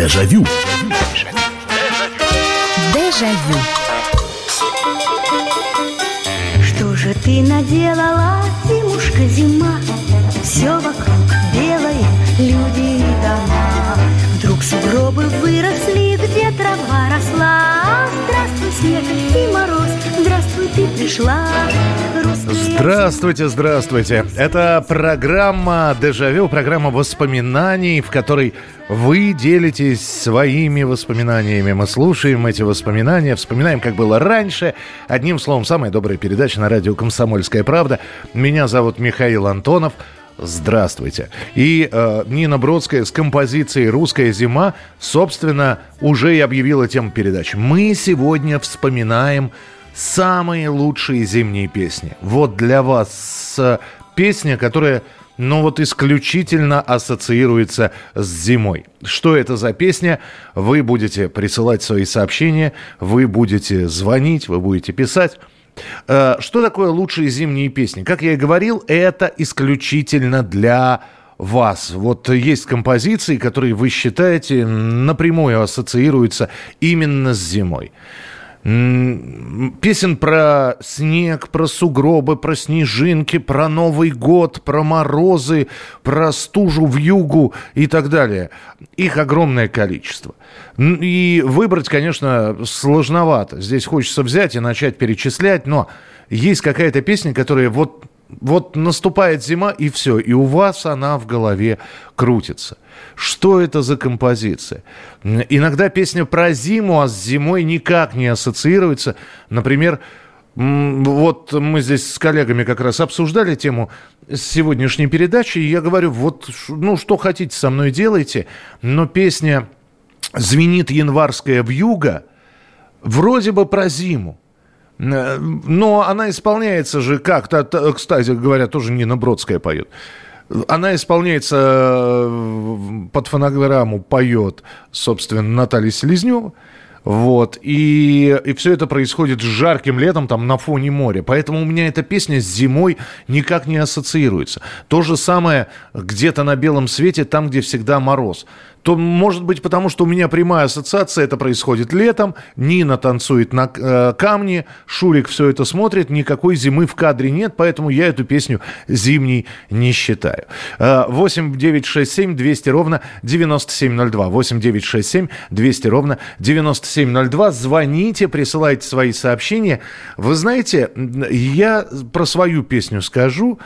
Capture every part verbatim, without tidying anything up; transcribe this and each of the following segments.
Дежавю. Дежавю. Что же ты наделала, зимушка, зима? Все вокруг белые люди и дома. Вдруг сугробы выросли, где трава росла. Здравствуй, снег и мороз, здравствуй, ты пришла. Здравствуйте, здравствуйте. Это программа «Дежавю», программа воспоминаний, в которой вы делитесь своими воспоминаниями. Мы слушаем эти воспоминания, вспоминаем, как было раньше. Одним словом, самая добрая передача на радио «Комсомольская правда». Меня зовут Михаил Антонов. Здравствуйте. И э, Нина Бродская с композицией «Русская зима», собственно, уже и объявила тему передачи. Мы сегодня вспоминаем самые лучшие зимние песни. Вот для вас э, песня, которая, ну вот, исключительно ассоциируется с зимой. Что это за песня? Вы будете присылать свои сообщения, вы будете звонить, вы будете писать. Что такое лучшие зимние песни? Как я и говорил, это исключительно для вас. Вот есть композиции, которые вы считаете напрямую ассоциируются именно с зимой. Песен про снег, про сугробы, про снежинки, про Новый год, про морозы, про стужу вьюгу и так далее. Их огромное количество. И выбрать, конечно, сложновато. Здесь хочется взять и начать перечислять, но есть какая-то песня, которая вот, вот наступает зима, и все, и у вас она в голове крутится. Что это за композиция? Иногда песня про зиму, а с зимой никак не ассоциируется. Например, вот мы здесь с коллегами как раз обсуждали тему сегодняшней передачи, и я говорю, вот, ну, что хотите со мной делайте, но песня «Звенит январская вьюга» вроде бы про зиму. Но она исполняется же как-то, кстати говоря, тоже Нина Бродская поет. Она исполняется под фонограмму, поет, собственно, Наталья Селезнева. Вот. И, и все это происходит с жарким летом там на фоне моря. Поэтому у меня эта песня с зимой никак не ассоциируется. То же самое «Где-то на белом свете, там, где всегда мороз». То, может быть, потому что у меня прямая ассоциация, это происходит летом, Нина танцует на э, камне, Шурик все это смотрит, никакой зимы в кадре нет, поэтому я эту песню зимней не считаю. Э, восемь девятьсот шестьдесят семь двести ровно девяносто семь ноль два. восемь девятьсот шестьдесят семь двести ровно девяносто семь ноль два. Звоните, присылайте свои сообщения. Вы знаете, я про свою песню скажу.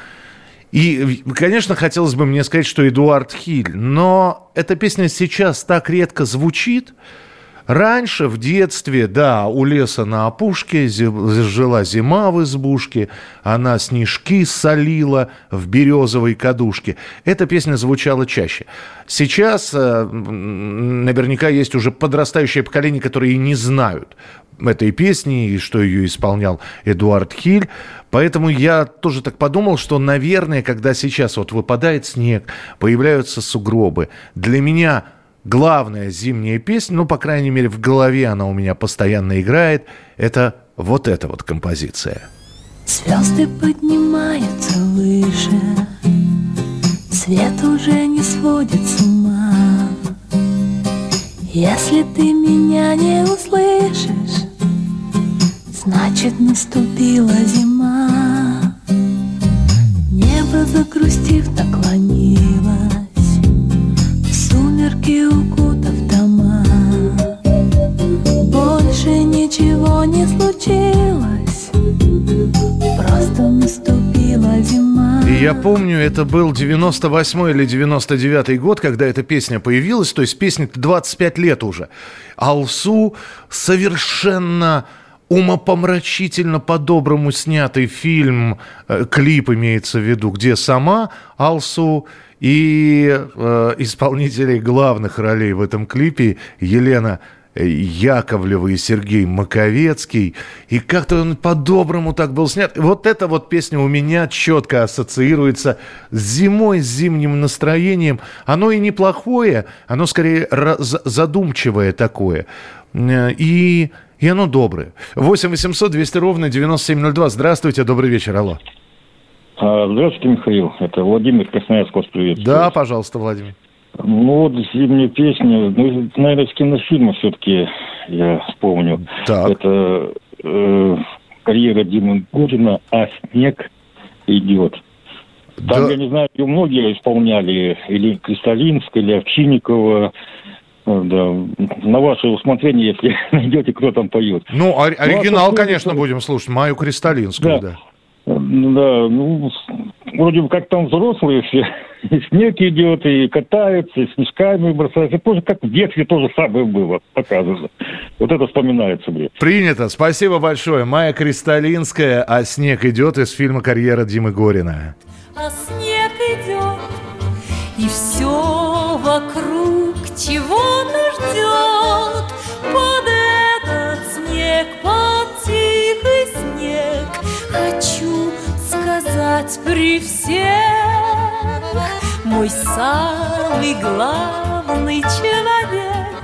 И, конечно, хотелось бы мне сказать, что Эдуард Хиль, но эта песня сейчас так редко звучит. Раньше, в детстве, да, у леса на опушке жила зима в избушке, она снежки солила в березовой кадушке. Эта песня звучала чаще. Сейчас наверняка есть уже подрастающее поколение, которые не знают этой песни и что ее исполнял Эдуард Хиль. Поэтому я тоже так подумал, что, наверное, когда сейчас вот выпадает снег, появляются сугробы, для меня главная зимняя песня, ну, по крайней мере, в голове она у меня постоянно играет, это вот эта вот композиция. Звезды поднимаются выше, свет уже не сводит с ума. Если ты меня не услышишь, значит, наступила зима. Небо, загрустив, наклонилось, в сумерки укутав дома. Больше ничего не случилось, просто наступила зима. И я помню, это был девяносто восьмой или девяносто девятый год, когда эта песня появилась, то есть песня двадцать пять лет уже. Алсу совершенно умопомрачительно по-доброму снятый фильм, клип имеется в виду, где сама Алсу и э, исполнители главных ролей в этом клипе Елена Яковлева и Сергей Маковецкий. И как-то он по-доброму так был снят. Вот эта вот песня у меня четко ассоциируется с зимой, с зимним настроением. Оно и неплохое, оно скорее раз- задумчивое такое. И, и оно доброе. восемь восемьсот двести ровно девяносто семь ноль два. Здравствуйте, добрый вечер, алло. Здравствуйте, Михаил. Это Владимир Красноярсков, приветствую. Да, пожалуйста, Владимир. Ну вот зимняя песня, ну, наверное, с кинофильма все-таки я вспомню. Так. Это э, «Карьера Димы Горина», «А снег идет». Там, да. Я не знаю, ее многие исполняли, или Кристалинская, или Овчинникова. Да. На ваше усмотрение, если найдете, кто там поет. Ну, ори- оригинал, ну, а конечно, это... будем слушать, Майю Кристалинскую, да. да. Да, ну, вроде бы как там взрослые все, и снег идет, и катаются, и снежками бросаются. Это тоже как в детстве то же самое было, показывается. Вот это вспоминается мне. Принято, спасибо большое. Майя Кристалинская, «А снег идет» из фильма «Карьера Димы Горина». А снег идет, и все вокруг, чего нас ждет. Под этот снег, под тихий снег, хочу сказать при всех, мой самый главный человек,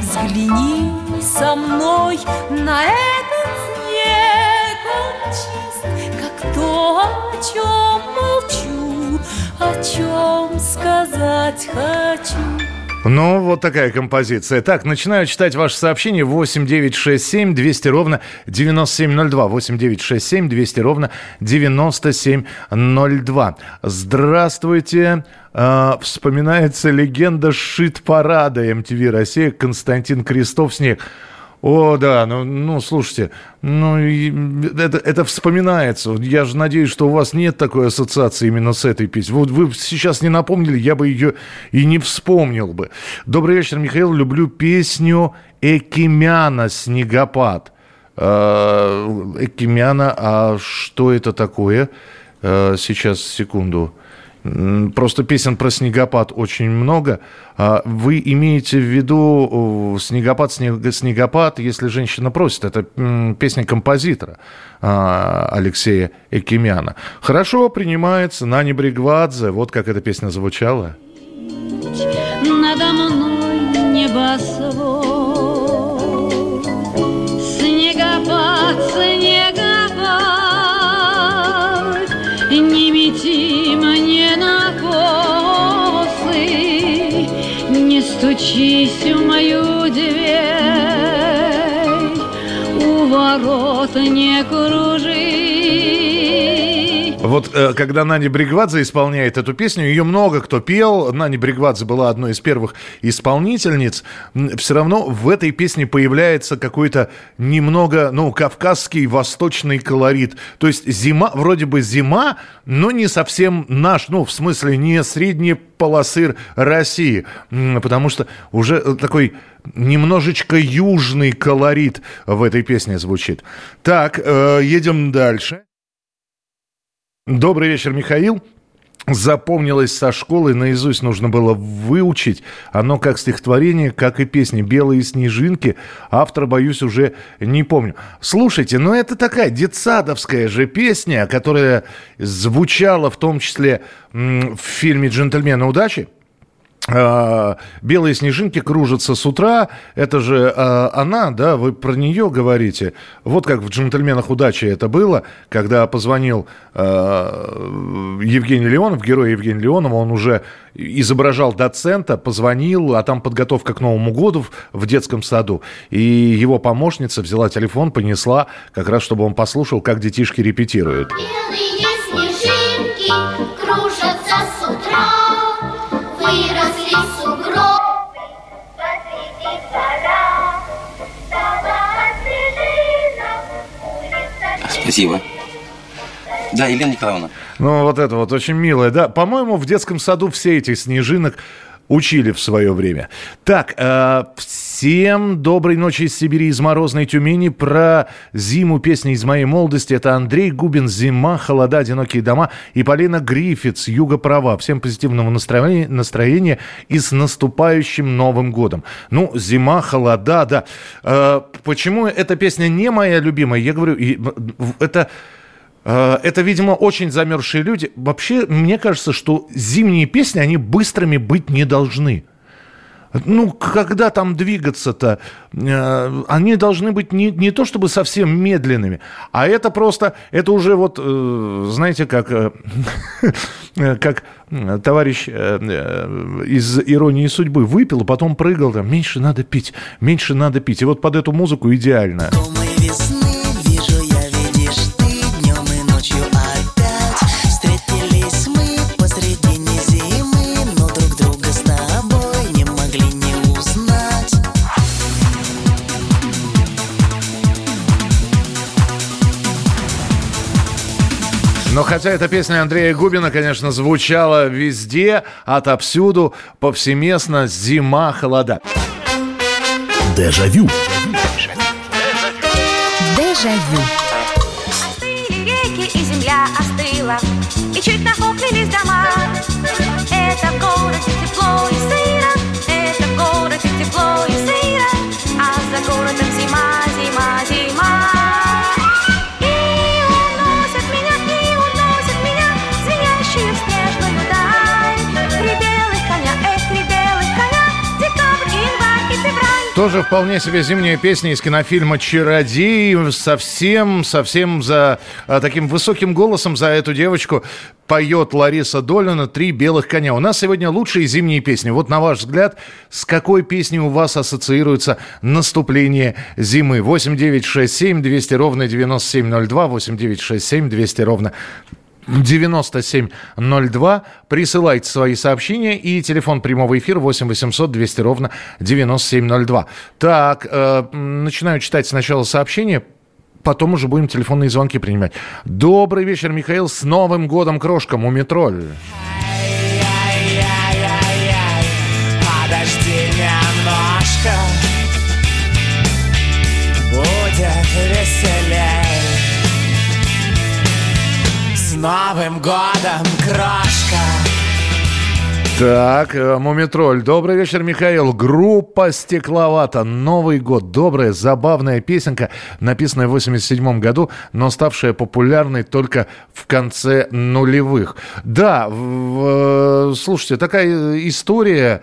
взгляни со мной на этот снег, он чист, как то, о чем молчу, о чем сказать хочу. Ну, вот такая композиция. Так, начинаю читать ваши сообщения. восемь девятьсот шестьдесят семь двести ровно девяносто семь ноль два. восемь девятьсот шестьдесят семь двести ровно девяносто семь ноль два. Здравствуйте. Э, вспоминается легенда шит-парада эм ти ви Россия. Константин Крестов, «Снег». О, да, ну, ну слушайте, ну, это, это вспоминается. Я же надеюсь, что у вас нет такой ассоциации именно с этой песней. Вот вы сейчас не напомнили, я бы ее и не вспомнил бы. Добрый вечер, Михаил. Люблю песню Экимяна «Снегопад». Экимяна, а что это такое? Сейчас, секунду. Просто песен про снегопад очень много. Вы имеете в виду «Снегопад, снег, снегопад, если женщина просит». Это песня композитора Алексея Экимяна. Хорошо принимается. Нани Бригвадзе. Вот как эта песня звучала. Надо мной небосвод, снегопад, снегопад, не мети мне на косы, не стучись в мою дверь, у ворот не кружи. Вот когда Нани Бригвадзе исполняет эту песню, ее много кто пел, Нани Бригвадзе была одной из первых исполнительниц, все равно в этой песне появляется какой-то немного, ну, кавказский, восточный колорит. То есть зима, вроде бы зима, но не совсем наш, ну, в смысле, не средней полосы России, потому что уже такой немножечко южный колорит в этой песне звучит. Так, едем дальше. Добрый вечер, Михаил. Запомнилось со школы, наизусть нужно было выучить. Оно как стихотворение, как и песни «Белые снежинки». Автора, боюсь, уже не помню. Слушайте, ну это такая детсадовская же песня, которая звучала в том числе в фильме «Джентльмены удачи». «Белые снежинки кружатся с утра». Это же э, она, да, вы про нее говорите. Вот как в «Джентльменах удачи» это было, когда позвонил э, Евгений Леонов, герой Евгения Леонова, он уже изображал доцента, позвонил, а там подготовка к Новому году в детском саду. И его помощница взяла телефон, понесла, как раз чтобы он послушал, как детишки репетируют. «Белые снежинки кружатся с утра, выросли сугробы посреди двора, стала снежинок». Спасибо. Да, Елена Николаевна. Ну, вот это вот очень милое, да. По-моему, в детском саду все эти снежинок учили в свое время. Так, э, всем доброй ночи из Сибири, из морозной Тюмени. Про зиму песни из моей молодости. Это Андрей Губин, «Зима, холода, одинокие дома». И Полина Гриффитс, «Юга права». Всем позитивного настроения, настроения и с наступающим Новым годом. Ну, зима, холода, да. Э, почему эта песня не моя любимая? Я говорю, это... Это, видимо, очень замерзшие люди. Вообще, мне кажется, что зимние песни, они быстрыми быть не должны. Ну, когда там двигаться-то? Они должны быть не, не то чтобы совсем медленными, а это просто, это уже вот, знаете, как, как товарищ из «Иронии судьбы» выпил, потом прыгал, там, меньше надо пить, меньше надо пить. И вот под эту музыку идеально. Но хотя эта песня Андрея Губина, конечно, звучала везде, отовсюду, повсеместно, зима, холода. Дежавю. Дежавю. Остыли реки, и земля остыла, и чуть нахохлились дома. Это в городе тепло и сыро, это в городе тепло и сыро, а за городом зима, зима, зима. Тоже вполне себе зимняя песня из кинофильма «Чародеи». Совсем, совсем за таким высоким голосом за эту девочку поет Лариса Долина «Три белых коня». У нас сегодня лучшие зимние песни. Вот на ваш взгляд, с какой песней у вас ассоциируется наступление зимы? восемь девять шесть семь двести ровно девяносто семь ноль два, восемь девять шесть семь двести ровно девяносто семь ноль два. Присылайте свои сообщения. И телефон прямого эфира восемь восемьсот двести ровно девяносто семь ноль два. Так, э, начинаю читать сначала сообщение, потом уже будем телефонные звонки принимать. Добрый вечер, Михаил. С Новым годом, крошка, Мумитроль. Ай-яй-яй-яй-яй, подожди немножко, будет веселее. Новым годом, крошка! Так, Мумитроль. Добрый вечер, Михаил. Группа «Стекловата». Новый год. Добрая, забавная песенка, написанная в восемьдесят седьмом году, но ставшая популярной только в конце нулевых. Да, в, слушайте, такая история,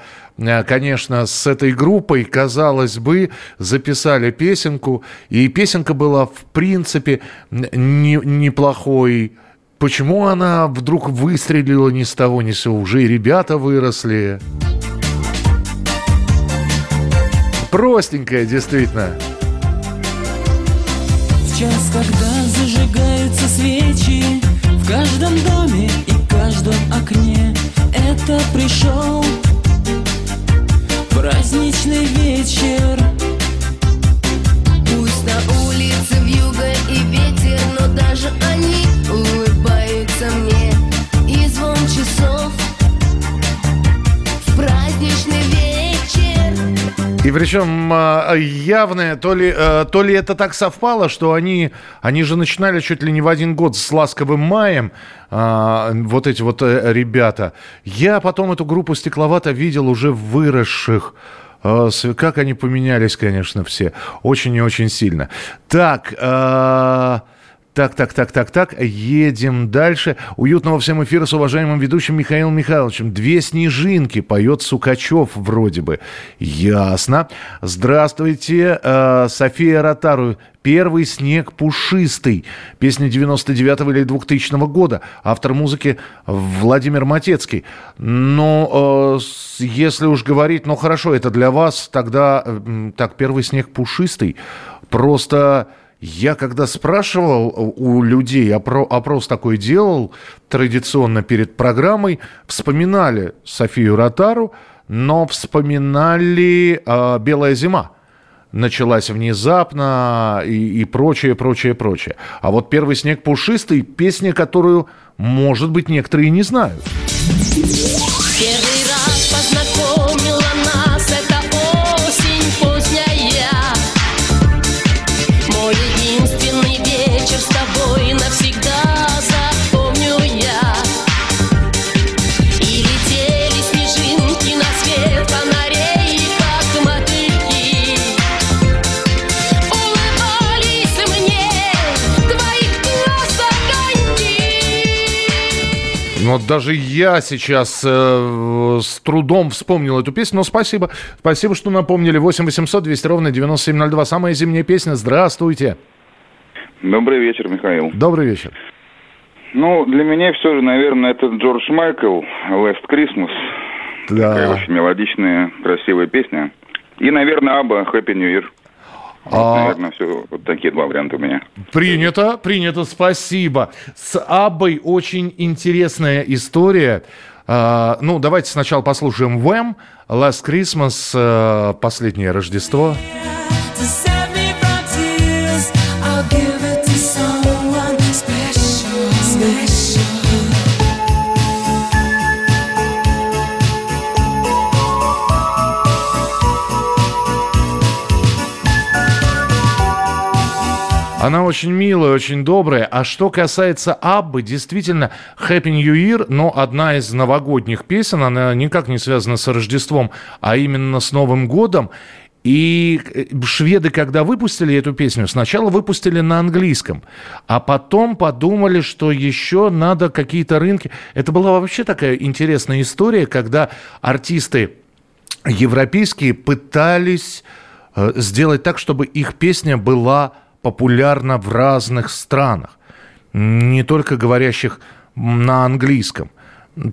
конечно, с этой группой, казалось бы, записали песенку, и песенка была, в принципе, не, неплохой. Почему она вдруг выстрелила ни с того, ни с сего? Уже и ребята выросли. Простенькая, действительно. В час, когда зажигаются свечи в каждом доме и в каждом окне, это пришел праздничный вечер. Пусть на улице вьюга и ветер, но даже они улыбаются мне. И звон часов в праздничный вечер. И причем явное, то ли, то ли это так совпало, что они, они же начинали чуть ли не в один год с «Ласковым маем», вот эти вот ребята. Я потом эту группу «Стекловата» видел уже выросших. Как они поменялись, конечно, все. Очень и очень сильно. Так, э, так, так, так, так, так. Едем дальше. Уютного всем эфира с уважаемым ведущим Михаилом Михайловичем. «Две снежинки» поет Сукачев вроде бы. Ясно. Здравствуйте, э, София Ротару. «Первый снег пушистый». Песня девяносто девятого или двухтысячного года. Автор музыки Владимир Матецкий. Но э, если уж говорить, ну хорошо, это для вас, тогда э, так, «Первый снег пушистый». Просто я когда спрашивал у людей, опрос такой делал, традиционно перед программой, вспоминали Софию Ротару, но вспоминали э, «Белая зима». Началась внезапно и, и прочее, прочее, прочее. А вот «Первый снег пушистый» – песня, которую, может быть, некоторые не знают. Первый раз познакомила нас эта осень поздняя. Мой единственный вечер с тобой навсегда запомню я. И летели снежинки на свет фонарей. Ну, Вот даже я сейчас э, с трудом вспомнил эту песню, но спасибо. Спасибо, что напомнили. восемь восемьсот двести ровно девяносто семь ноль два. Самая зимняя песня. Здравствуйте. Добрый вечер, Михаил. Добрый вечер. Ну, для меня все же, наверное, это Джордж Майкл, Last Christmas. Да. Такая очень мелодичная, красивая песня. И, наверное, ABBA, Happy New Year. Вот, а... наверное, все, вот такие два варианта у меня. Принято, принято, спасибо. С ABBA очень интересная история. А, ну, давайте сначала послушаем Wham, Last Christmas, Последнее Рождество. Она очень милая, очень добрая. А что касается ABBA, действительно, Happy New Year, но одна из новогодних песен, она никак не связана с Рождеством, а именно с Новым годом. И шведы, когда выпустили эту песню, сначала выпустили на английском, а потом подумали, что еще надо какие-то рынки. Это была вообще такая интересная история, когда артисты европейские пытались сделать так, чтобы их песня была популярна в разных странах, не только говорящих на английском.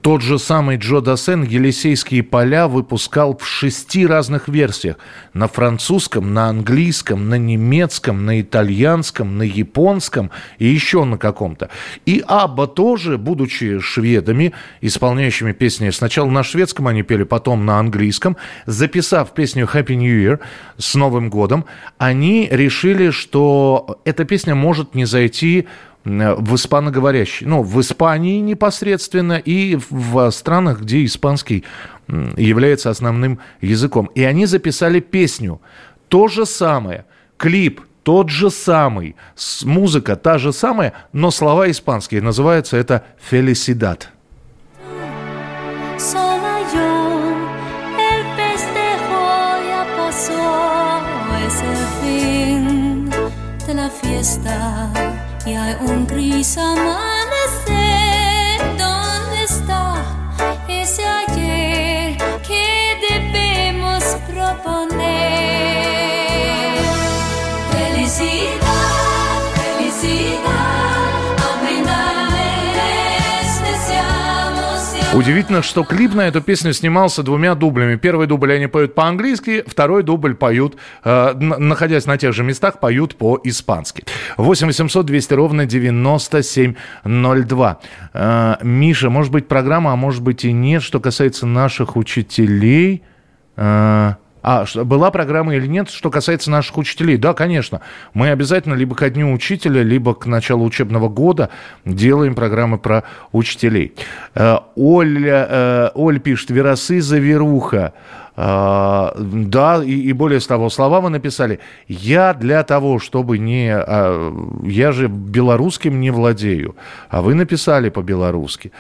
Тот же самый Джо Дассен «Елисейские поля» выпускал в шести разных версиях. На французском, на английском, на немецком, на итальянском, на японском и еще на каком-то. И ABBA тоже, будучи шведами, исполняющими песни, сначала на шведском они пели, потом на английском, записав песню «Happy New Year» с Новым годом, они решили, что эта песня может не зайти в испаноговорящей, ну, в Испании непосредственно и в странах, где испанский является основным языком. И они записали песню. То же самое, клип тот же самый, музыка та же самая, но слова испанские. Называется это «Felicidad». Y hay un gris amanecer, ¿dónde está ese ayer que debemos proponer? Felicidad, felicidad, a brindar les deseamos. Удивительно, что клип на эту песню снимался двумя дублями. Первый дубль они поют по-английски, второй дубль поют, э, находясь на тех же местах, поют по-испански. восемь восемьсот двести ровно девяносто семь ноль два. Э, Миша, может быть, программа, а может быть и нет, что касается наших учителей. Э, а, была программа или нет, что касается наших учителей? Да, конечно. Мы обязательно либо ко Дню учителя, либо к началу учебного года делаем программы про учителей. Э, Оля, э, Оль пишет, «Верасы, заверуха». А, да, и, и более того, слова вы написали. Я для того, чтобы не... А, я же белорусским не владею, а вы написали по-белорусски.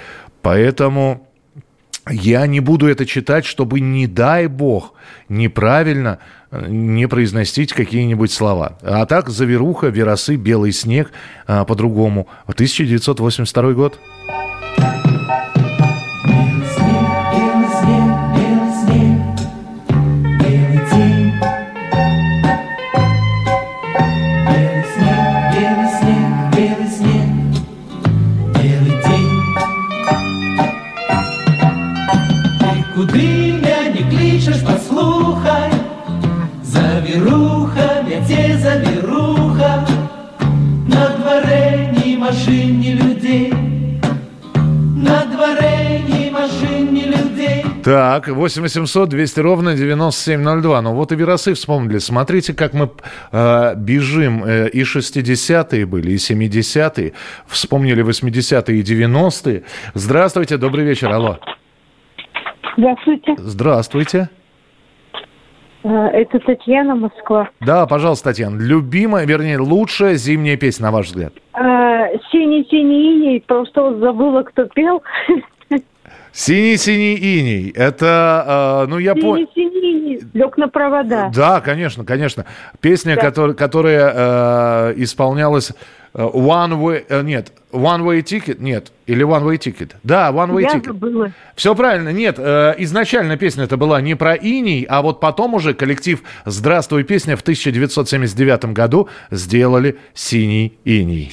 Поэтому я не буду это читать, чтобы, не дай бог, неправильно не произносить какие-нибудь слова. А так, заверуха, верасы, белый снег, а, по-другому. тысяча девятьсот восемьдесят второй год. Так, восемь восемьсот двести ровно девяносто семь ноль два. Ну вот и верасы вспомнили. Смотрите, как мы э, бежим. Э, и шестидесятые были, и семидесятые. Вспомнили восьмидесятые и девяностые. Здравствуйте, добрый вечер. Алло. Здравствуйте. Здравствуйте. Это Татьяна, Москва. Да, пожалуйста, Татьяна. Любимая, вернее, лучшая зимняя песня, на ваш взгляд? А, «Синий-синий иней». Просто забыла, кто пел. «Синий-синий иней». Это, э, ну, я понял... «Синий-синий иней», «Лёг на провода». Да, конечно, конечно. Песня, да. Который, которая э, исполнялась One way... Нет. One way ticket? Нет. Или one way ticket? Да, one way Я ticket. Забыла. Все правильно. Нет, изначально песня-то была не про иней, а вот потом уже коллектив «Здравствуй, песня» в тысяча девятьсот семьдесят девятом году сделали «Синий иней».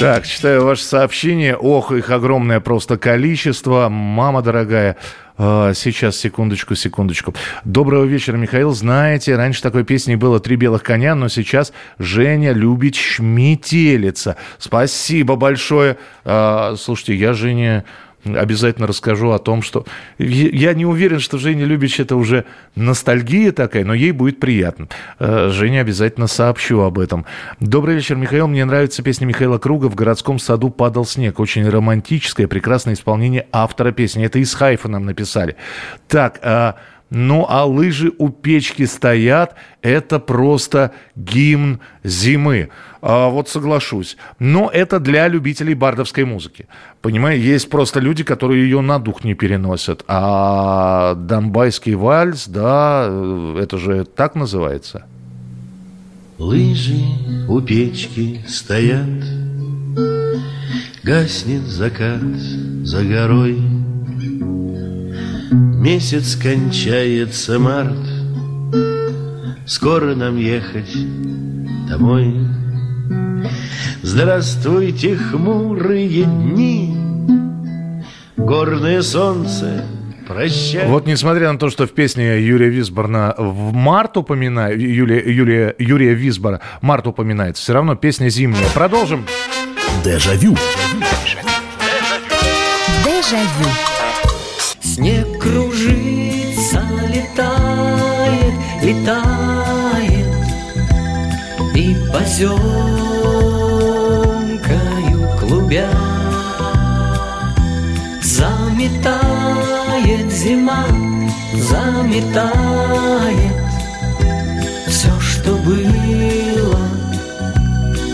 Так, читаю ваше сообщение. Ох, их огромное просто количество. Мама дорогая. Сейчас, секундочку, секундочку. Доброго вечера, Михаил. Знаете, раньше такой песни было «Три белых коня», но сейчас Женя любит «Шметелица». Спасибо большое. Слушайте, я Жене обязательно расскажу о том, что... Я не уверен, что Женя Любич — это уже ностальгия такая, но ей будет приятно. Женя, обязательно сообщу об этом. Добрый вечер, Михаил. Мне нравится песня Михаила Круга «В городском саду падал снег». Очень романтическое, прекрасное исполнение автора песни. Это из Хайфа нам написали. Так, ну а «Лыжи у печки стоят» — это просто гимн зимы. Вот соглашусь. Но это для любителей бардовской музыки. Понимаете, есть просто люди, которые ее на дух не переносят. А «Донбайский вальс», да, это же так называется. Лыжи у печки стоят, гаснет закат за горой. Месяц кончается март, скоро нам ехать домой. Здравствуйте, хмурые дни, горное солнце, прощай. Вот несмотря на то, что в песне Юрия Визборна в март упоминает, Юлия, Юлия, Юрия Визбора март упоминается, все равно песня зимняя. Продолжим. Дежавю. Дежавю. Снег кружится, летает, летает и позер. Заметает зима, заметает все, что было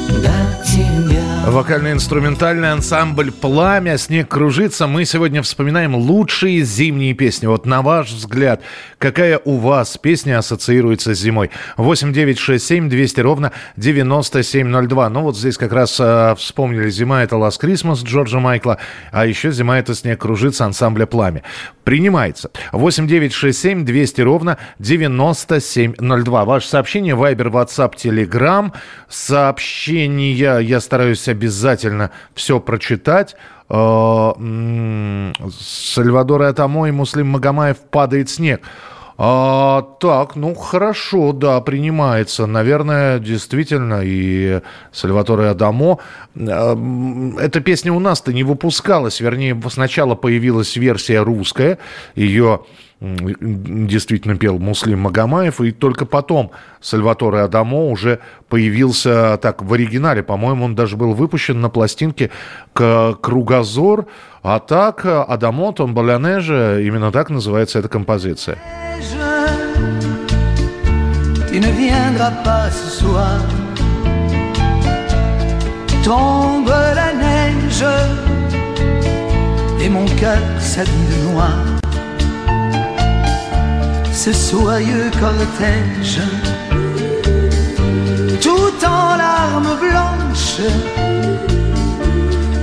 до тебя. Вокально-инструментальный ансамбль «Пламя», «Снег кружится». Мы сегодня вспоминаем лучшие зимние песни. Вот на ваш взгляд, какая у вас песня ассоциируется с зимой? восемь девятьсот шестьдесят семь двести ровно девяносто семь ноль два. Ну вот здесь как раз э, вспомнили. «Зима — это Last Christmas» Джорджа Майкла. А еще «Зима — это снег кружится» ансамбля «Пламя». Принимается. восемь девятьсот шестьдесят семь двести ровно девяносто семь ноль два. Ваше сообщение, Вайбер, Ватсап, Телеграм. Сообщения я стараюсь обязательно все прочитать. Сальвадор Атамо и Муслим Магомаев «Падает снег». А, так, ну хорошо, да, принимается. Наверное, действительно, и Сальваторе Адамо. Эта песня у нас-то не выпускалась. Вернее, сначала появилась версия русская. Ее действительно пел Муслим Магомаев. И только потом Сальваторе Адамо уже появился так в оригинале. По-моему, он даже был выпущен на пластинке «Кругозор». А так, Адамо, Тон Болянеже, именно так называется эта композиция.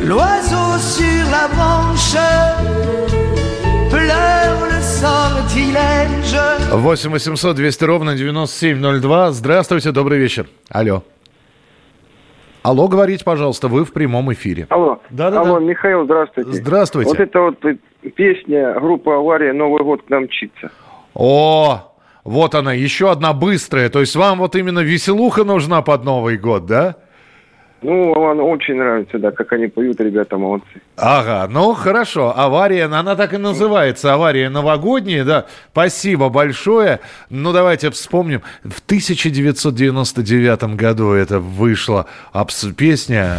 L'oiseau sur la branche pleure le sortilège. восемь восемьсот двести ровно девяносто семь ноль два. Здравствуйте, добрый вечер. Алло. Алло, говорите, пожалуйста, вы в прямом эфире. Алло. Да-да-да. Алло, Михаил, здравствуйте. Здравствуйте. Вот это вот песня группы «Авария» «Новый год к нам мчится». О, вот она, еще одна быстрая. То есть вам вот именно веселуха нужна под Новый год, да? Ну, он очень нравится, да, как они поют, ребята, молодцы. Ага, ну хорошо, «Авария», она так и называется, «Авария новогодняя», да, спасибо большое. Ну, давайте вспомним, в тысяча девятьсот девяносто девятом году это вышла песня...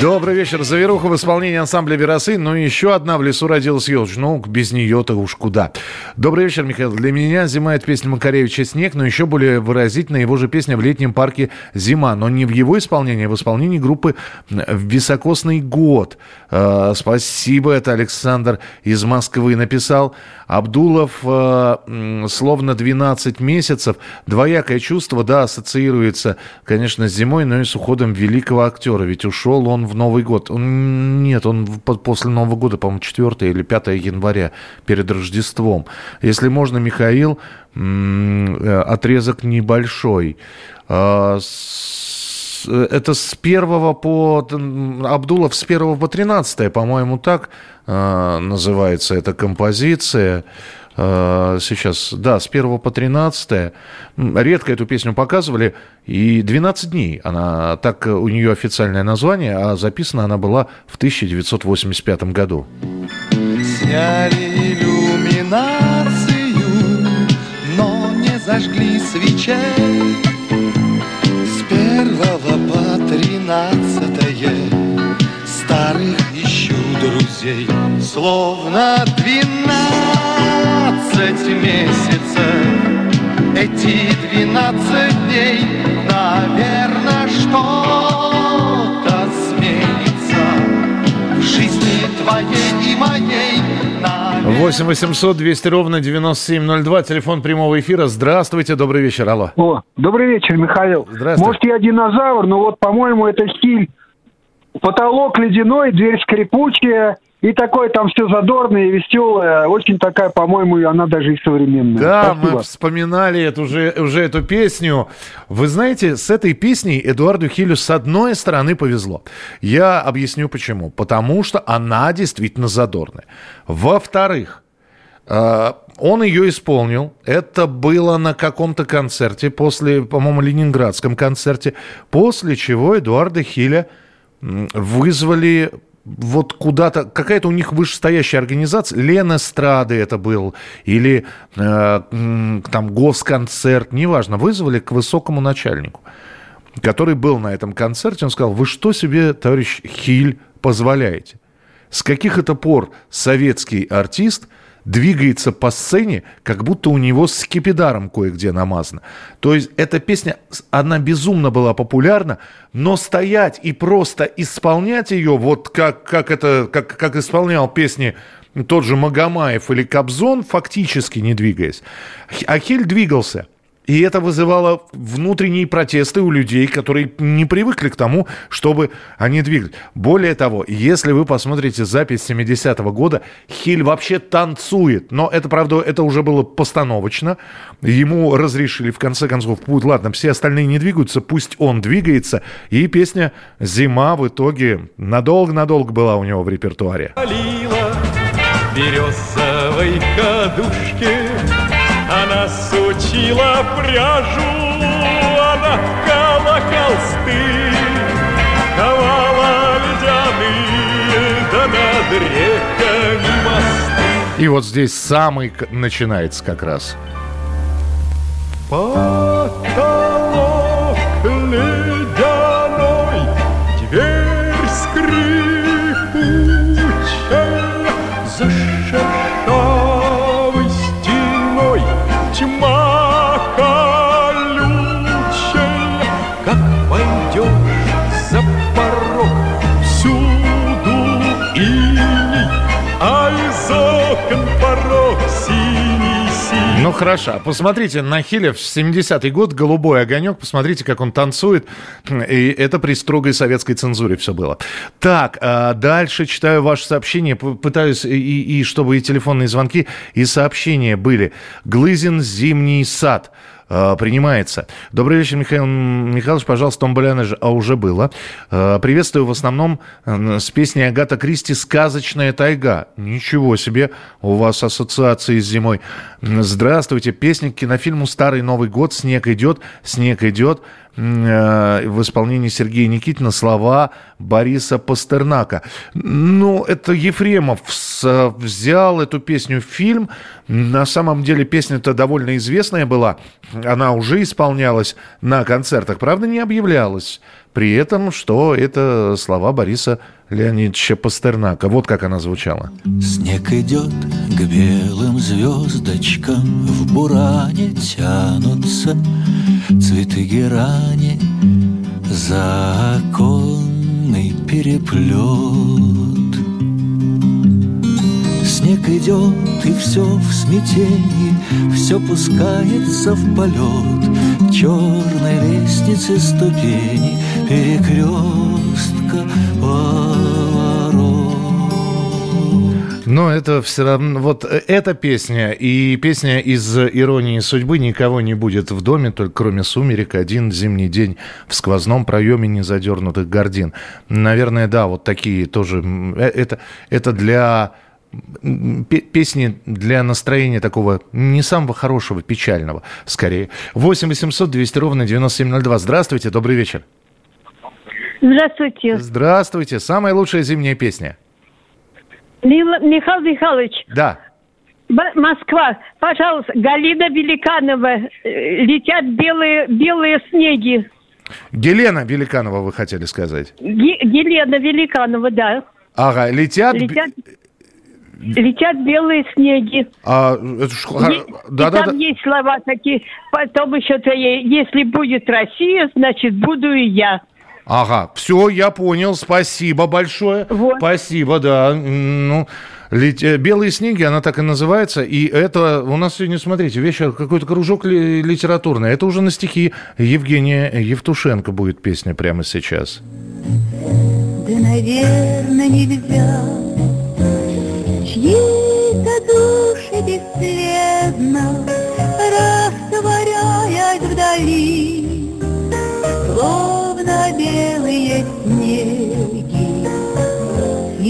Добрый вечер. Заверуха в исполнении ансамбля «Верасы». Ну и еще одна «В лесу родилась елочка». Ну, без нее-то уж куда. Добрый вечер, Михаил. Для меня «Зима» — это песня Макаревича «Снег», но еще более выразительна его же песня «В летнем парке зима». Но не в его исполнении, а в исполнении группы «Високосный год». Э, спасибо, это Александр из Москвы написал. Абдулов, э, словно двенадцать месяцев. Двоякое чувство, да, ассоциируется, конечно, с зимой, но и с уходом великого актера. Ведь ушел он в Новый год. Он, нет, он после Нового года, по-моему, четвёртого или пятого января, перед Рождеством. Если можно, Михаил, отрезок небольшой. Это с первого по... Абдулов с первого по тринадцатое, по-моему, так называется эта композиция. Сейчас, да, с первого по тринадцатое. Редко эту песню показывали. И двенадцать дней. Она, так у нее официальное название, а записана она была в тысяча девятьсот восемьдесят пятом году. Сняли иллюминацию, но не зажгли свечей. С первого по тринадцатое старых ищу друзей. Словно двенадцать месяцев, эти двенадцать дней, наверное, что-то сменится в жизни твоей и моей. восемь восемьсот двести ровно девяносто семь ноль два, телефон прямого эфира. Здравствуйте, добрый вечер, алло. О, добрый вечер, Михаил. Здравствуйте. Может, я динозавр, но вот, по-моему, это Хиль. Потолок ледяной, дверь скрипучая. И такое там все задорное и веселое. Очень такая, по-моему, она даже и современная. Да, спасибо. Мы вспоминали эту, уже, уже эту песню. Вы знаете, с этой песней Эдуарду Хилю, с одной стороны, повезло. Я объясню, почему. Потому что она действительно задорная. Во-вторых, он ее исполнил. Это было на каком-то концерте, после, по-моему, ленинградском концерте, после чего Эдуарда Хиля вызвали... Вот куда-то, какая-то у них вышестоящая организация, Ленэстрады это был, или э, там госконцерт, неважно, вызвали к высокому начальнику, который был на этом концерте, он сказал: вы что себе, товарищ Хиль, позволяете? С каких это пор советский артист двигается по сцене, как будто у него с скипидаром кое-где намазано. То есть эта песня, она безумно была популярна, но стоять и просто исполнять ее, вот как, как, это, как, как исполнял песни тот же Магомаев или Кобзон, фактически не двигаясь. А Хиль двигался. И это вызывало внутренние протесты у людей, которые не привыкли к тому, чтобы они двигались. Более того, если вы посмотрите запись семидесятого года, Хиль вообще танцует. Но это, правда, это уже было постановочно. Ему разрешили, в конце концов, путь, ладно, все остальные не двигаются, пусть он двигается. И песня «Зима» в итоге надолго-надолго была у него в репертуаре. Березовой кадушке она сучила пряжу, она ткала холсты, ковала ледяные, да над реками мосты. И вот здесь самый начинается как раз. Потолок ледяной, дверь скрипучая, зашел. Ну, хорошо. Посмотрите на Хиля в семидесятый год, «Голубой огонек». Посмотрите, как он танцует. И это при строгой советской цензуре все было. Так, дальше читаю ваше сообщение. Пытаюсь, и, и чтобы и телефонные звонки, и сообщения были. «Глызин, зимний сад». Принимается. Добрый вечер, Михаил Михайлович. Пожалуйста, «Томболяна», а уже было. Приветствую в основном с песней Агата Кристи «Сказочная тайга». Ничего себе, у вас ассоциации с зимой. Здравствуйте. Песня к кинофильму «Старый Новый год». «Снег идет, снег идет». В исполнении Сергея Никитина, слова Бориса Пастернака. Ну, это Ефремов взял эту песню в фильм. На самом деле песня-то довольно известная была. Она уже исполнялась на концертах. Правда, не объявлялась при этом, что это слова Бориса Леонидовича Пастернака. Вот как она звучала. Снег идет к белым звездочкам, в буране тянутся цветы герани, законный переплет. Снег идет, и все в смятении, все пускается в полет. Черной лестницы ступени, перекрестка, поворот. Но это все равно... Вот эта песня и песня из «Иронии судьбы», «Никого не будет в доме, только кроме сумерек, один зимний день в сквозном проеме незадернутых гардин». Наверное, да, вот такие тоже... Это, это для... Песни для настроения такого не самого хорошего, печального, скорее. восемь восемьсот двести ровно девяносто семь ноль два. Здравствуйте, добрый вечер. Здравствуйте. Здравствуйте. Самая лучшая зимняя песня. Михаил Михайлович. Да. Москва. Пожалуйста, Галина Великанова. «Летят белые, белые снеги». Гелена Великанова, вы хотели сказать? Г- Гелена Великанова, да. Ага, «Летят...», летят... «Летят белые снеги». А, это ж... есть, да, и да, там да. Есть слова такие. Потом еще твои. «Если будет Россия, значит, буду и я». Ага, все, я понял. Спасибо большое. Вот. Спасибо, да. Ну, лет... «Белые снеги», она так и называется. И это у нас сегодня, смотрите, вечер какой-то кружок литературный. Это уже на стихи Евгения Евтушенко будет песня прямо сейчас. Да, наверное, нельзя. Чьи-то души бесследно растворяясь вдали, словно белые снеги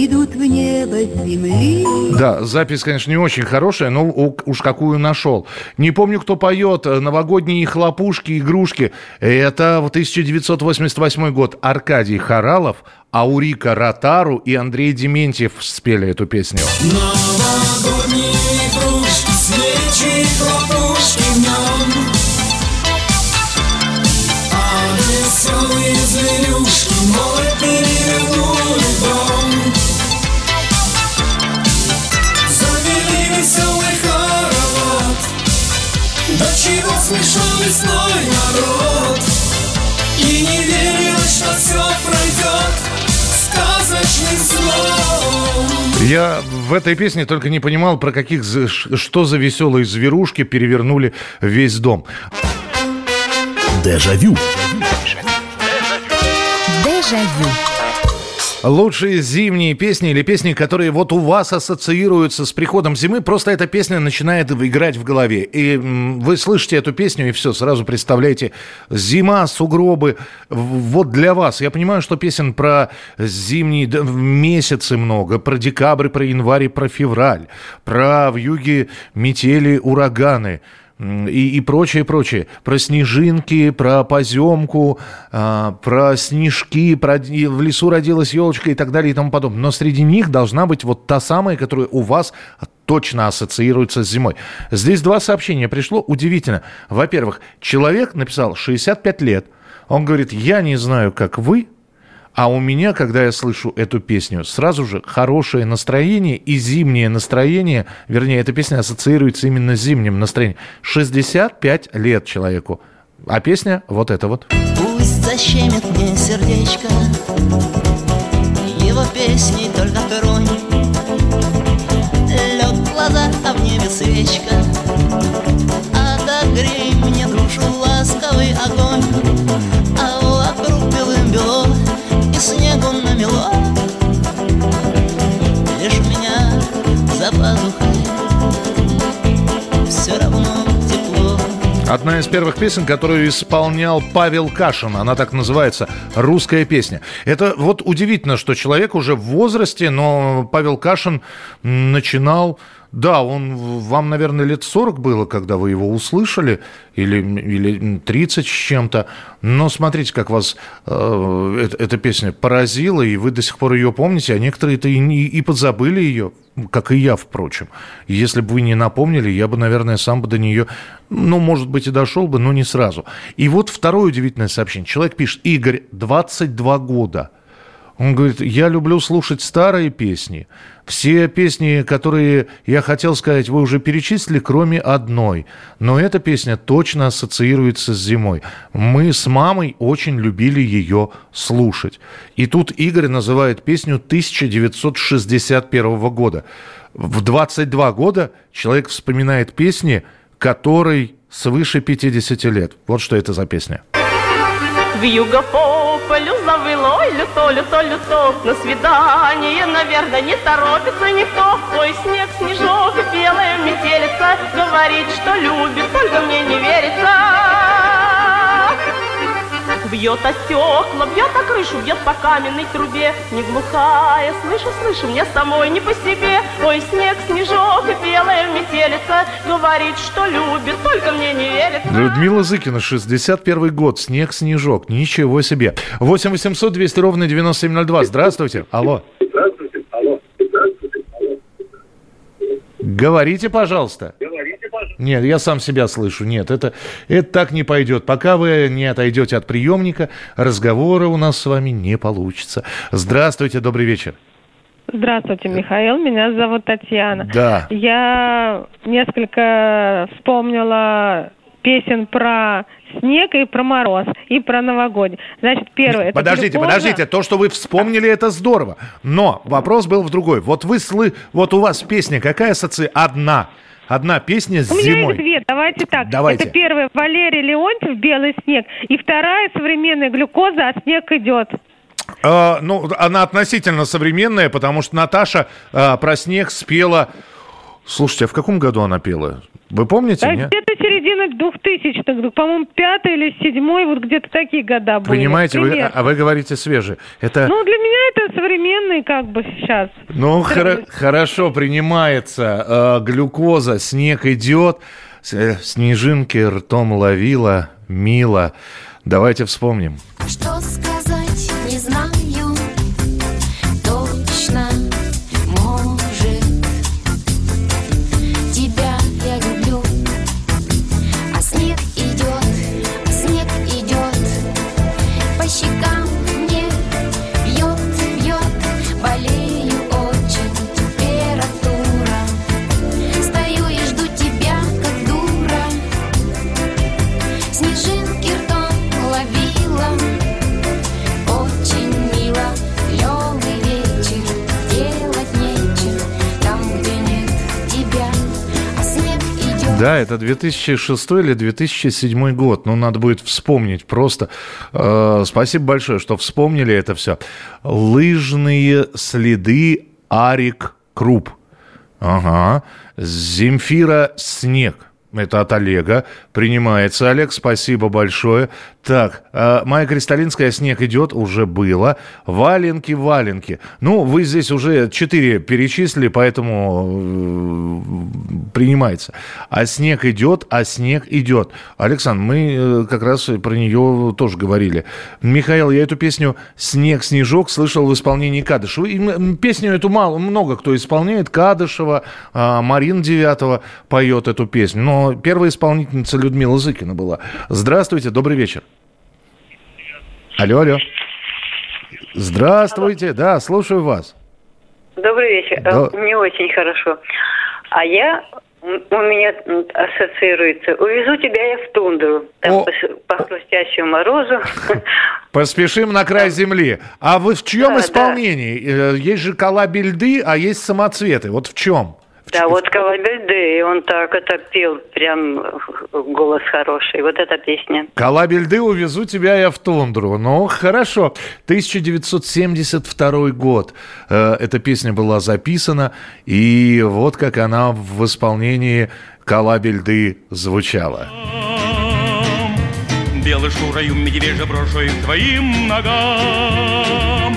идут в небо с земли. Да, запись, конечно, не очень хорошая, но уж какую нашел. Не помню, кто поет «Новогодние хлопушки, игрушки». Это тысяча девятьсот восемьдесят восьмой год. Аркадий Хоралов, Аурика Ротару и Андрей Дементьев спели эту песню. Новогодние игрушки, свечи, хлопушки днем, а веселые зверюшки мой перевернули дом. Завели веселый хоровод, до чего смешон весной народ, и не верилось, что все пройдет. Я в этой песне только не понимал, про каких, что за веселые зверушки перевернули весь дом. Дежавю. Дежавю. Лучшие зимние песни или песни, которые вот у вас ассоциируются с приходом зимы, просто эта песня начинает играть в голове. И вы слышите эту песню, и все, сразу представляете: зима, сугробы. Вот для вас. Я понимаю, что песен про зимние месяцы много, про декабрь, про январь, про февраль, про вьюги, метели, ураганы. И, и прочее, прочее. Про снежинки, про поземку, э, про снежки, про «в лесу родилась елочка» и так далее и тому подобное. Но среди них должна быть вот та самая, которая у вас точно ассоциируется с зимой. Здесь два сообщения пришло. Удивительно. Во-первых, человек написал шестьдесят пять лет. Он говорит: я не знаю, как вы, а у меня, когда я слышу эту песню, сразу же хорошее настроение и зимнее настроение, вернее, эта песня ассоциируется именно с зимним настроением. шестьдесят пять лет человеку, а песня вот эта вот. Пусть защемит мне сердечко, его песни только тронь, лед в глаза, а в небе свечка, Одна из первых песен, которую исполнял Павел Кашин. Она так называется «Русская песня». Это вот удивительно, что человек уже в возрасте, но Павел Кашин начинал... Да, он, вам, наверное, лет сорок было, когда вы его услышали, или, или тридцать с чем-то. Но смотрите, как вас э, эта, эта песня поразила, и вы до сих пор ее помните, а некоторые-то и, и подзабыли ее, как и я, впрочем. Если бы вы не напомнили, я бы, наверное, сам бы до нее, ну, может быть, и дошел бы, но не сразу. И вот второе удивительное сообщение. Человек пишет: Игорь, двадцать два года. Он говорит: я люблю слушать старые песни. Все песни, которые я хотел сказать, вы уже перечислили, кроме одной. Но эта песня точно ассоциируется с зимой. Мы с мамой очень любили ее слушать. И тут Игорь называет песню тысяча девятьсот шестьдесят первого года. В двадцать два года человек вспоминает песни, которой свыше пятьдесят лет. Вот что это за песня. Вьюга по полю завыло, люто, люто, люто. На свидание, наверное, не торопится никто. Ой, снег, снежок, белая метелица. Говорит, что любит, только мне не верится. Бьет о стекла, бьет о крышу, бьет по каменной трубе. Не глухая, слышу, слышу, мне самой не по себе. Ой, снег, снежок, белая метелица. Говорит, что любит, только мне не верится. Людмила Зыкина, шестьдесят первый год, снег, снежок, ничего себе. восемь восемьсот двести ровно девяносто семь ноль два. Здравствуйте. Алло. Здравствуйте. Алло. Здравствуйте. Алло. Говорите, пожалуйста. Нет, я сам себя слышу. Нет, это, это так не пойдет. Пока вы не отойдете от приемника, разговора у нас с вами не получится. Здравствуйте, добрый вечер. Здравствуйте, Михаил. Меня зовут Татьяна. Да. Я несколько вспомнила песен про снег и про мороз, и про новогодний. Значит, первое... Подождите, глюкоза. подождите. То, что вы вспомнили, это здорово. Но вопрос был в другой. Вот вы слы... Вот у вас песня какая ассоциация? Одна. Одна песня с У зимой. У меня их две. Давайте так. Давайте. Это первая — Валерий Леонтьев, «Белый снег», и вторая — современная «Глюкоза», «А снег идет». А, ну, она относительно современная, потому что Наташа а, про снег спела... Слушайте, а в каком году она пела? Вы помните? Да, нет? Где-то середина двухтысячных, по-моему, пятый или седьмой, вот где-то такие года были. Понимаете, вы, а вы говорите свежие. Это... Ну, для меня это современный как бы сейчас. Ну, хор- хорошо, принимается. Глюкоза, снег идет, снежинки ртом ловила, мило. Давайте вспомним. Что сказать, не знаю. Точно. Да, это две тысячи шестой или две тысячи седьмой год. Ну, надо будет вспомнить просто. Э, спасибо большое, что вспомнили это все. «Лыжные следы», Арик Круп. Ага. «Земфира, снег». Это от Олега. Принимается, Олег, спасибо большое. Так, э, Майя Кристалинская, «Снег идет», уже было. «Валенки, валенки». Ну, вы здесь уже четыре перечислили, поэтому э, принимается. «А снег идет, а снег идет». Александр, мы э, как раз про нее тоже говорили. Михаил, я эту песню «Снег, снежок» слышал в исполнении Кадышева. И песню эту мало, много кто исполняет. Кадышева, э, Марина Девятова поет эту песню. Но первая исполнительница Людмила Зыкина была. Здравствуйте, добрый вечер. Алло, алло. Здравствуйте, алло. Да, слушаю вас. Добрый вечер. До... Мне очень хорошо. А я, у меня ассоциируется: «Увезу тебя я в тундру». Там О... по хрустящему морозу. Поспешим на край земли. А вы в чьем да, исполнении? Да. Есть же «Кола Бельды», а есть «Самоцветы». Вот в чем? Да, вот «Кола Бельды», и он так это пел, прям голос хороший. Вот эта песня. «Кола Бельды, увезу тебя я в тундру». Ну, хорошо. тысяча девятьсот семьдесят второй год. Эта песня была записана, и вот как она в исполнении «Кола Бельды» звучала. белый шураю медвежа брошу и к твоим ногам.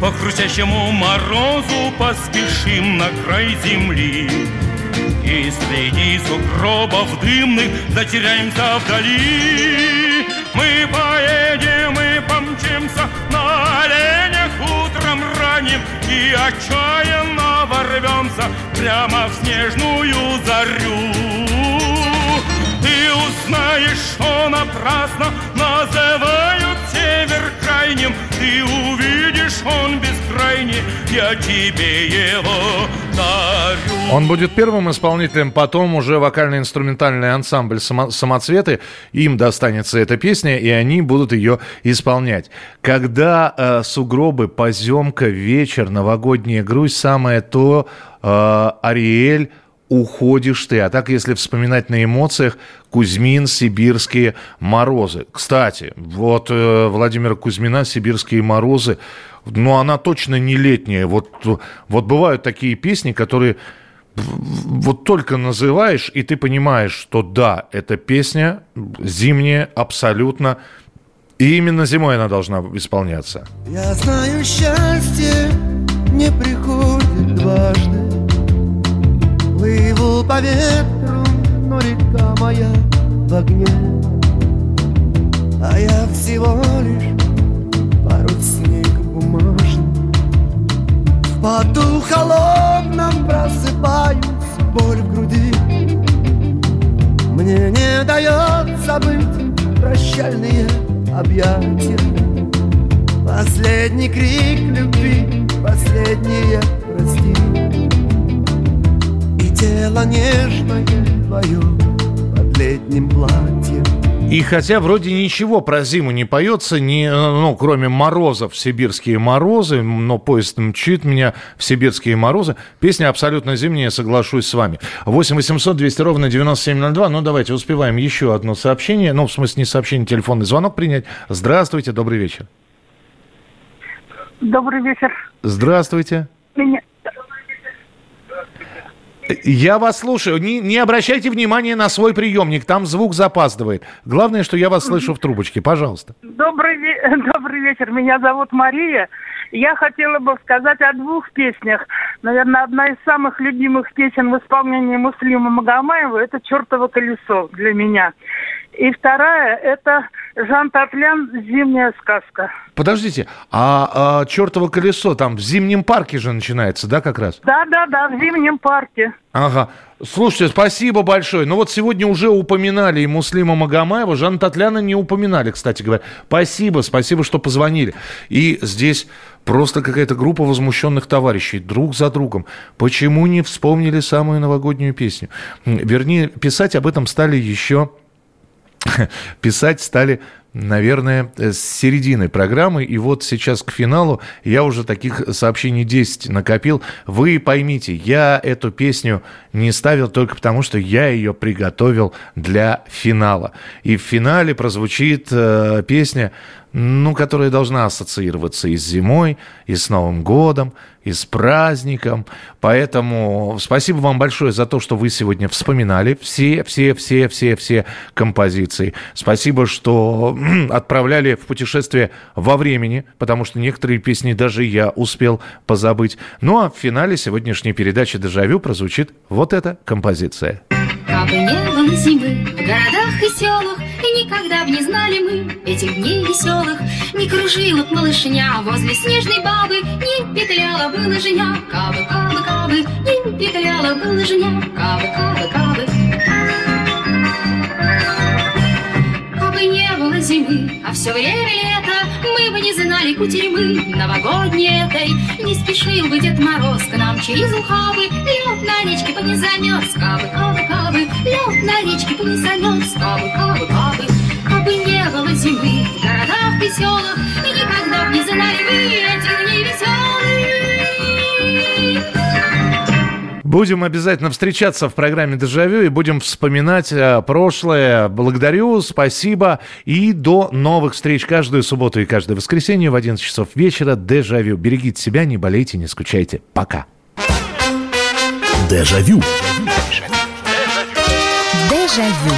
По хрустящему морозу поспешим на край земли, и среди сугробов дымных затеряемся вдали. Мы поедем и помчимся на оленях утром ранним, и отчаянно ворвемся прямо в снежную зарю. Ты узнаешь, что напрасно называют север крайним, ты увидишь, он бескрайний, я тебе его дарю. Он будет первым исполнителем, потом уже вокально-инструментальный ансамбль «Самоцветы». Им достанется эта песня, и они будут ее исполнять. Когда э, сугробы, поземка, вечер, новогодняя грусть, самое то, э, Ариэль, уходишь ты. А так, если вспоминать на эмоциях, Кузьмин, сибирские морозы. Кстати, вот э, Владимира Кузьмина, сибирские морозы, ну, она точно не летняя. Вот, вот бывают такие песни, которые вот только называешь, и ты понимаешь, что да, эта песня зимняя абсолютно, и именно зимой она должна исполняться. Я знаю, счастье не приходит дважды. Плыву по ветру, но река моя в огне, а я всего лишь парусник бумажный. В поту холодном просыпаюсь, боль в груди, мне не дает забыть прощальные объятия. Последний крик любви, последнее прости. Тело нежное твое под летним платьем. И хотя вроде ничего про зиму не поется, не, ну, кроме морозов, сибирские морозы, но поезд мчит меня в сибирские морозы. Песня абсолютно зимняя, соглашусь с вами. восемь восемьсот двести ровно девяносто семь ноль два. Ну, давайте успеваем еще одно сообщение. Ну, в смысле, не сообщение, телефонный звонок принять. Здравствуйте, добрый вечер. Добрый вечер. Здравствуйте. Меня... Я вас слушаю. Не, не обращайте внимания на свой приемник. Там звук запаздывает. Главное, что я вас слышу в трубочке. Пожалуйста. Добрый, добрый вечер. Меня зовут Мария. Я хотела бы сказать о двух песнях. Наверное, одна из самых любимых песен в исполнении Муслима Магомаева – это «Чертово колесо» для меня. И вторая – это Жан Татлян «Зимняя сказка». Подождите, а, а «Чертово колесо» там в Зимнем парке же начинается, да, как раз? Да-да-да, в Зимнем парке. Ага. Слушайте, спасибо большое. Ну вот сегодня уже упоминали и Муслима Магомаева, Жана Татляна не упоминали, кстати говоря. Спасибо, спасибо, что позвонили. И здесь просто какая-то группа возмущенных товарищей друг за другом. Почему не вспомнили самую новогоднюю песню? Вернее, писать об этом стали еще... Писать стали, наверное, с середины программы. И вот сейчас к финалу я уже таких сообщений десять накопил. Вы поймите, я эту песню не ставил только потому, что я ее приготовил для финала. И в финале прозвучит э, песня, ну, которая должна ассоциироваться и с зимой, и с Новым годом, и с праздником. Поэтому спасибо вам большое за то, что вы сегодня вспоминали все, все, все, все, все композиции. Спасибо, что отправляли в путешествие во времени, потому что некоторые песни даже я успел позабыть. Ну а в финале сегодняшней передачи «Дежавю» прозвучит вот эта композиция. Как бы не было зимы в городах и селах, и никогда бы не знали мы этих дней веселых. Не кружила б малышня возле снежной бабы, не петляла бы лыжня, кабы, кабы, кабы, не петляла бы лыжня, кабы, кабы, кабы. Как бы не было зимы, а все время лето, мы бы не знали кутерьмы новогодней этой. Не спешил бы Дед Мороз к нам через ухабы, лед на речке бы не замерз, кабы, кабы, кабы, лед на речке бы не замерз, кабы, кабы, кабы. Как бы не было зимы в городах и селах, и никогда бы не знали мы этих дней веселых. Будем обязательно встречаться в программе «Дежавю» и будем вспоминать прошлое. Благодарю, спасибо и до новых встреч каждую субботу и каждое воскресенье в одиннадцать часов вечера. «Дежавю». Берегите себя, не болейте, не скучайте. Пока. «Дежавю». «Дежавю».